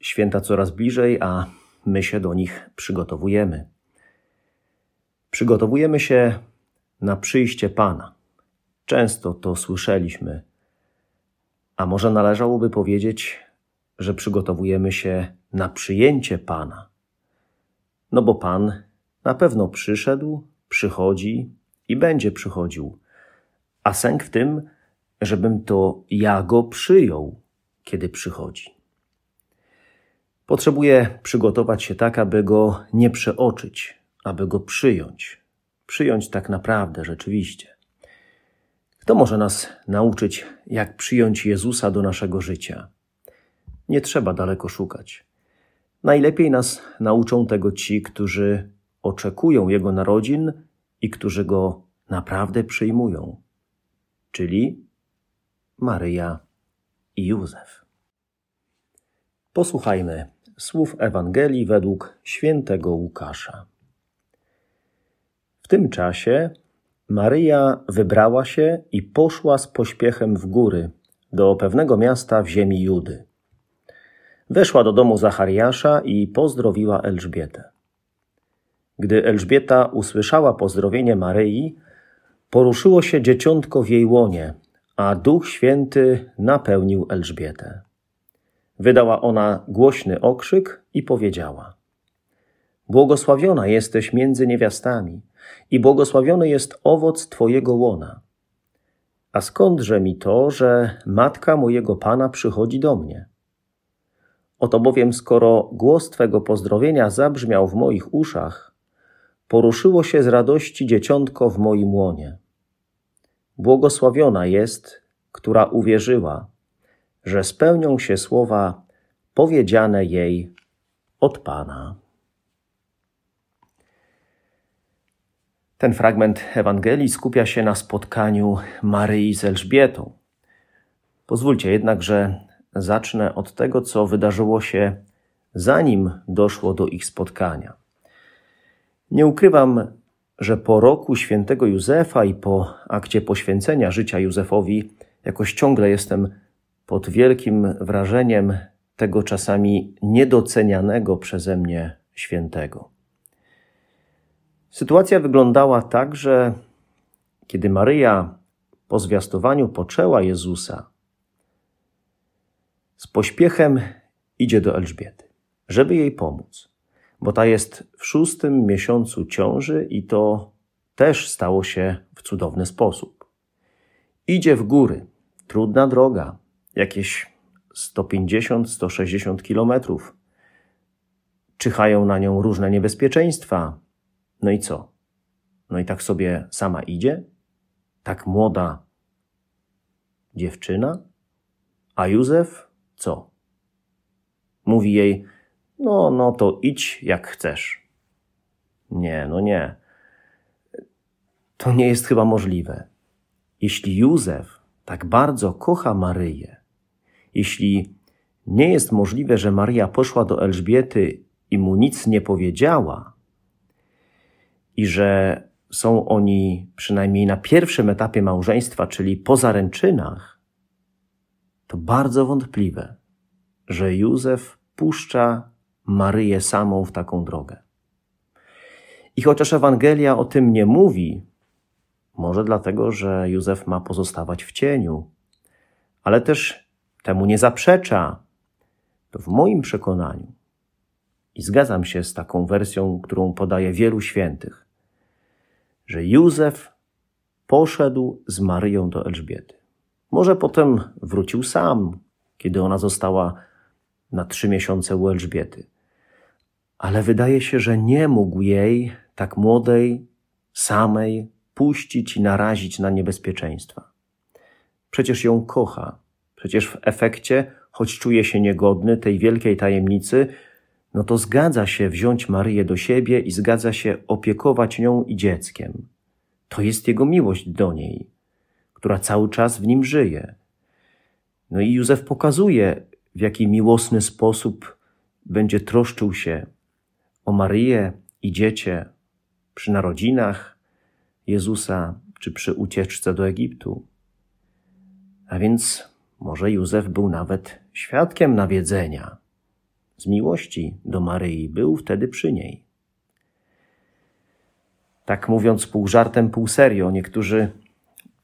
Święta coraz bliżej, a my się do nich przygotowujemy. Przygotowujemy się na przyjście Pana. Często to słyszeliśmy, a może należałoby powiedzieć, że przygotowujemy się na przyjęcie Pana. No bo Pan na pewno przyszedł, przychodzi i będzie przychodził. A sęk w tym, żebym to ja Go przyjął, kiedy przychodzi. Potrzebuję przygotować się tak, aby Go nie przeoczyć, aby Go przyjąć. Przyjąć tak naprawdę, rzeczywiście. Kto może nas nauczyć, jak przyjąć Jezusa do naszego życia? Nie trzeba daleko szukać. Najlepiej nas nauczą tego ci, którzy oczekują Jego narodzin i którzy Go naprawdę przyjmują. Czyli Maryja i Józef. Posłuchajmy słów Ewangelii według świętego Łukasza. W tym czasie Maryja wybrała się i poszła z pośpiechem w góry do pewnego miasta w ziemi Judy. Weszła do domu Zachariasza i pozdrowiła Elżbietę. Gdy Elżbieta usłyszała pozdrowienie Maryi, poruszyło się dzieciątko w jej łonie, a Duch Święty napełnił Elżbietę. Wydała ona głośny okrzyk i powiedziała: Błogosławiona jesteś między niewiastami i błogosławiony jest owoc Twojego łona. A skądże mi to, że matka mojego Pana przychodzi do mnie? Oto bowiem skoro głos Twego pozdrowienia zabrzmiał w moich uszach, poruszyło się z radości dzieciątko w moim łonie. Błogosławiona jest, która uwierzyła, że spełnią się słowa powiedziane jej od Pana. Ten fragment Ewangelii skupia się na spotkaniu Maryi z Elżbietą. Pozwólcie jednak, że zacznę od tego, co wydarzyło się, zanim doszło do ich spotkania. Nie ukrywam, że po roku świętego Józefa i po akcie poświęcenia życia Józefowi jakoś ciągle jestem pod wielkim wrażeniem tego czasami niedocenianego przeze mnie świętego. Sytuacja wyglądała tak, że kiedy Maryja po zwiastowaniu poczęła Jezusa, z pośpiechem idzie do Elżbiety, żeby jej pomóc, bo ta jest w 6. miesiącu ciąży i to też stało się w cudowny sposób. Idzie w góry, trudna droga, jakieś 150-160 kilometrów. Czyhają na nią różne niebezpieczeństwa. No i co? No i tak sobie sama idzie? Tak młoda dziewczyna? A Józef co? Mówi jej: no to idź jak chcesz. Nie. To nie jest chyba możliwe. Jeśli Józef tak bardzo kocha Maryję, jeśli nie jest możliwe, że Maryja poszła do Elżbiety i mu nic nie powiedziała i że są oni przynajmniej na pierwszym etapie małżeństwa, czyli po zaręczynach, to bardzo wątpliwe, że Józef puszcza Maryję samą w taką drogę. I chociaż Ewangelia o tym nie mówi, może dlatego, że Józef ma pozostawać w cieniu, ale też temu nie zaprzecza. To w moim przekonaniu, i zgadzam się z taką wersją, którą podaje wielu świętych, że Józef poszedł z Maryją do Elżbiety. Może potem wrócił sam, kiedy ona została na 3 miesiące u Elżbiety. Ale wydaje się, że nie mógł jej, tak młodej, samej, puścić i narazić na niebezpieczeństwa. Przecież ją kocha. Przecież w efekcie choć czuje się niegodny tej wielkiej tajemnicy, no to zgadza się wziąć Maryję do siebie i zgadza się opiekować nią i dzieckiem. To jest Jego miłość do niej, która cały czas w nim żyje. No i Józef pokazuje, w jaki miłosny sposób będzie troszczył się o Maryję i dziecię przy narodzinach Jezusa czy przy ucieczce do Egiptu. A więc może Józef był nawet świadkiem nawiedzenia. Z miłości do Maryi był wtedy przy niej. Tak mówiąc pół żartem, pół serio, niektórzy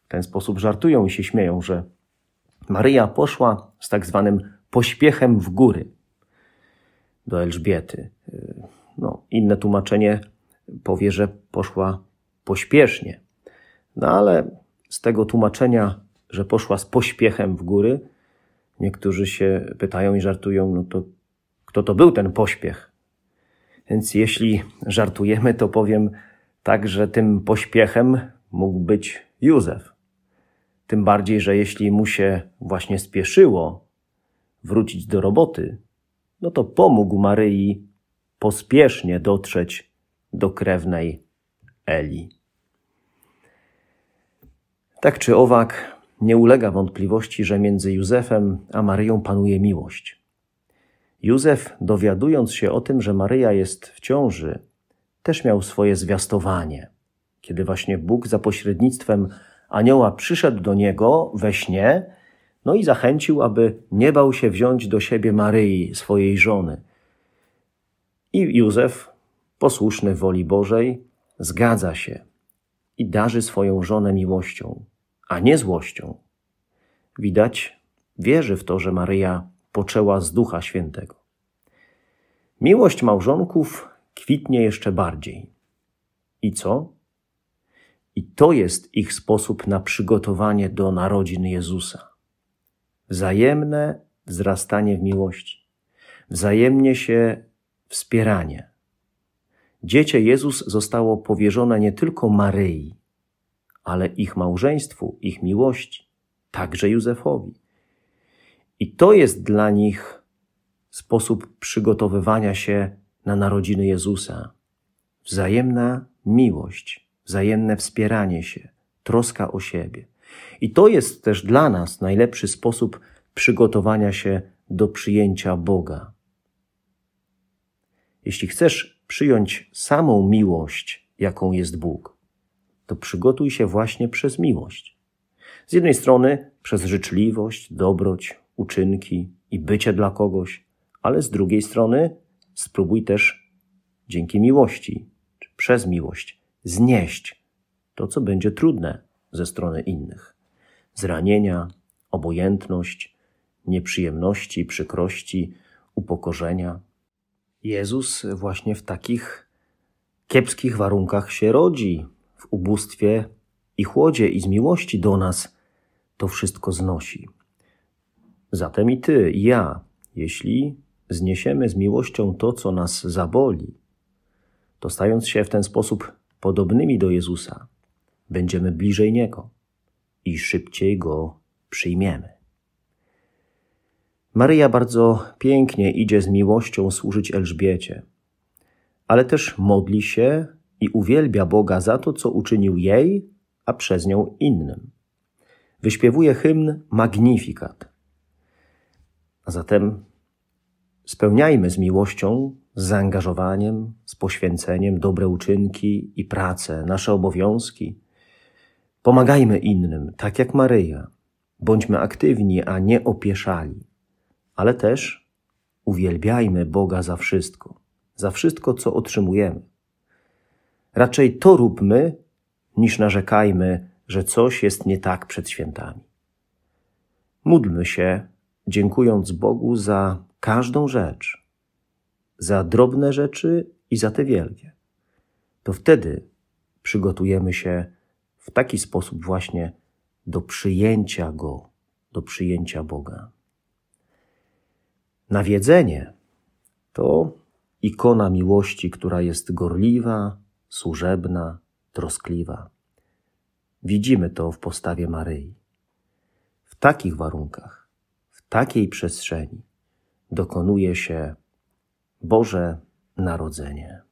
w ten sposób żartują i się śmieją, że Maryja poszła z tak zwanym pośpiechem w góry do Elżbiety. No, inne tłumaczenie powie, że poszła pośpiesznie. No ale z tego tłumaczenia, że poszła z pośpiechem w góry, niektórzy się pytają i żartują, no to kto to był ten pośpiech? Więc jeśli żartujemy, to powiem tak, że tym pośpiechem mógł być Józef. Tym bardziej, że jeśli mu się właśnie spieszyło wrócić do roboty, no to pomógł Maryi pospiesznie dotrzeć do krewnej Eli. Tak czy owak, nie ulega wątpliwości, że między Józefem a Maryją panuje miłość. Józef, dowiadując się o tym, że Maryja jest w ciąży, też miał swoje zwiastowanie, kiedy właśnie Bóg za pośrednictwem anioła przyszedł do niego we śnie, no i zachęcił, aby nie bał się wziąć do siebie Maryi, swojej żony. I Józef, posłuszny woli Bożej, zgadza się i darzy swoją żonę miłością, a nie złością. Widać, wierzy w to, że Maryja poczęła z Ducha Świętego. Miłość małżonków kwitnie jeszcze bardziej. I co? I to jest ich sposób na przygotowanie do narodzin Jezusa. Wzajemne wzrastanie w miłości. Wzajemnie się wspieranie. Dziecię Jezus zostało powierzone nie tylko Maryi, ale ich małżeństwu, ich miłości, także Józefowi. I to jest dla nich sposób przygotowywania się na narodziny Jezusa. Wzajemna miłość, wzajemne wspieranie się, troska o siebie. I to jest też dla nas najlepszy sposób przygotowania się do przyjęcia Boga. Jeśli chcesz przyjąć samą miłość, jaką jest Bóg, to przygotuj się właśnie przez miłość. Z jednej strony przez życzliwość, dobroć, uczynki i bycie dla kogoś, ale z drugiej strony spróbuj też dzięki miłości, czy przez miłość, znieść to, co będzie trudne ze strony innych. Zranienia, obojętność, nieprzyjemności, przykrości, upokorzenia. Jezus właśnie w takich kiepskich warunkach się rodzi, w ubóstwie i chłodzie, i z miłości do nas to wszystko znosi. Zatem i ty, i ja, jeśli zniesiemy z miłością to, co nas zaboli, to stając się w ten sposób podobnymi do Jezusa, będziemy bliżej Niego i szybciej Go przyjmiemy. Maryja bardzo pięknie idzie z miłością służyć Elżbiecie, ale też modli się i uwielbia Boga za to, co uczynił jej, a przez nią innym. Wyśpiewuje hymn Magnificat. A zatem spełniajmy z miłością, z zaangażowaniem, z poświęceniem dobre uczynki i pracę, nasze obowiązki. Pomagajmy innym, tak jak Maryja. Bądźmy aktywni, a nie opieszali. Ale też uwielbiajmy Boga za wszystko, co otrzymujemy. Raczej to róbmy, niż narzekajmy, że coś jest nie tak przed świętami. Módlmy się, dziękując Bogu za każdą rzecz, za drobne rzeczy i za te wielkie. To wtedy przygotujemy się w taki sposób właśnie do przyjęcia Go, do przyjęcia Boga. Nawiedzenie to ikona miłości, która jest gorliwa, służebna, troskliwa. Widzimy to w postawie Maryi. W takich warunkach, w takiej przestrzeni dokonuje się Boże Narodzenie.